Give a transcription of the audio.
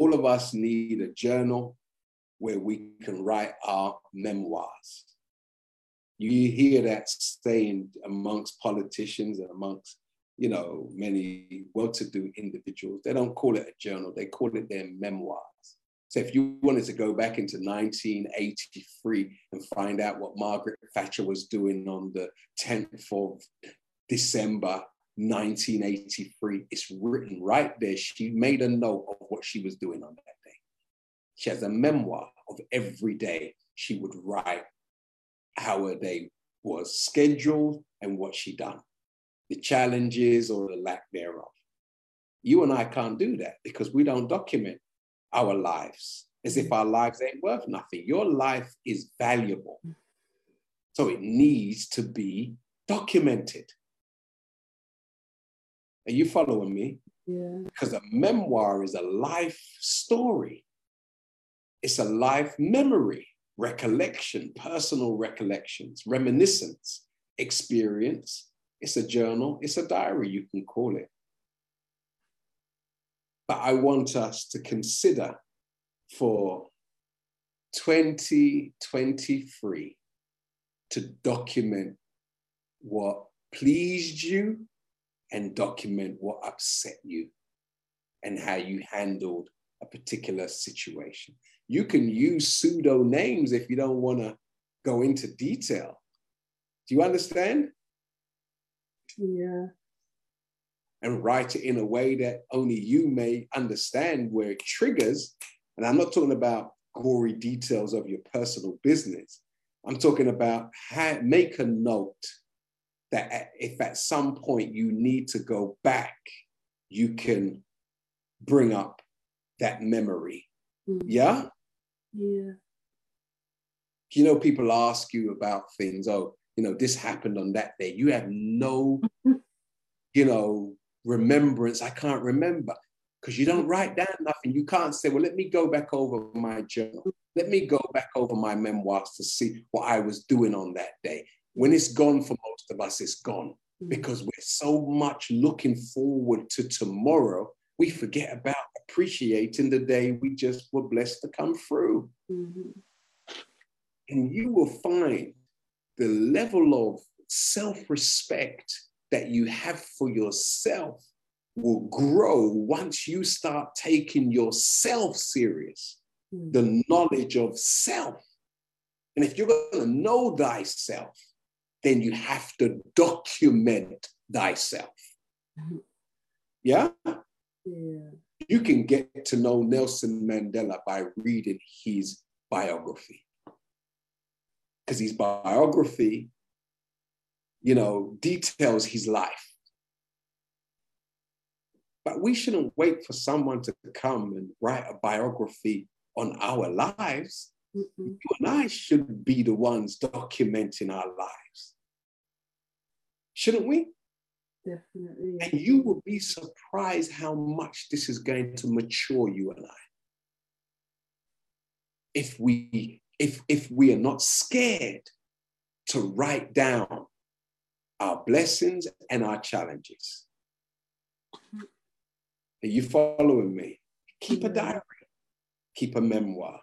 all of us need a journal where we can write our memoirs. You hear that saying amongst politicians and amongst, you know, many well-to-do individuals. They don't call it a journal, they call it their memoirs. So if you wanted to go back into 1983 and find out what Margaret Thatcher was doing on the 10th of December, 1983, it's written right there. She made a note of what she was doing on that day. She has a memoir of every day. She would write how her day was scheduled and what she done, the challenges or the lack thereof. You and I can't do that because we don't document our lives, as if our lives ain't worth nothing. Your life is valuable. So it needs to be documented. Are you following me? Yeah. Because a memoir is a life story. It's a life memory, recollection, personal recollections, reminiscence, experience. It's a journal, it's a diary, you can call it. But I want us to consider for 2023 to document what pleased you and document what upset you and how you handled a particular situation. You can use pseudo names if you don't want to go into detail. Do you understand? Yeah. And write it in a way that only you may understand where it triggers. And I'm not talking about gory details of your personal business. I'm talking about how, make a note that if at some point you need to go back, you can bring up that memory. Mm. Yeah? Yeah. You know, people ask you about things, oh, you know, this happened on that day. You have no, you know, remembrance. I can't remember because you don't write down nothing. You can't say, well, let me go back over my journal. Let me go back over my memoirs to see what I was doing on that day. When it's gone for most of us, it's gone because we're so much looking forward to tomorrow, we forget about appreciating the day we just were blessed to come through. Mm-hmm. And you will find the level of self-respect that you have for yourself will grow once you start taking yourself serious, the knowledge of self. And if you're going to know thyself, then you have to document thyself. Yeah? Yeah? You can get to know Nelson Mandela by reading his biography. Because his biography, you know, details his life. But we shouldn't wait for someone to come and write a biography on our lives. Mm-hmm. You and I should be the ones documenting our lives. Shouldn't we? Definitely. And you will be surprised how much this is going to mature you and I. If we are not scared to write down our blessings and our challenges. Are you following me? Keep a diary, keep a memoir.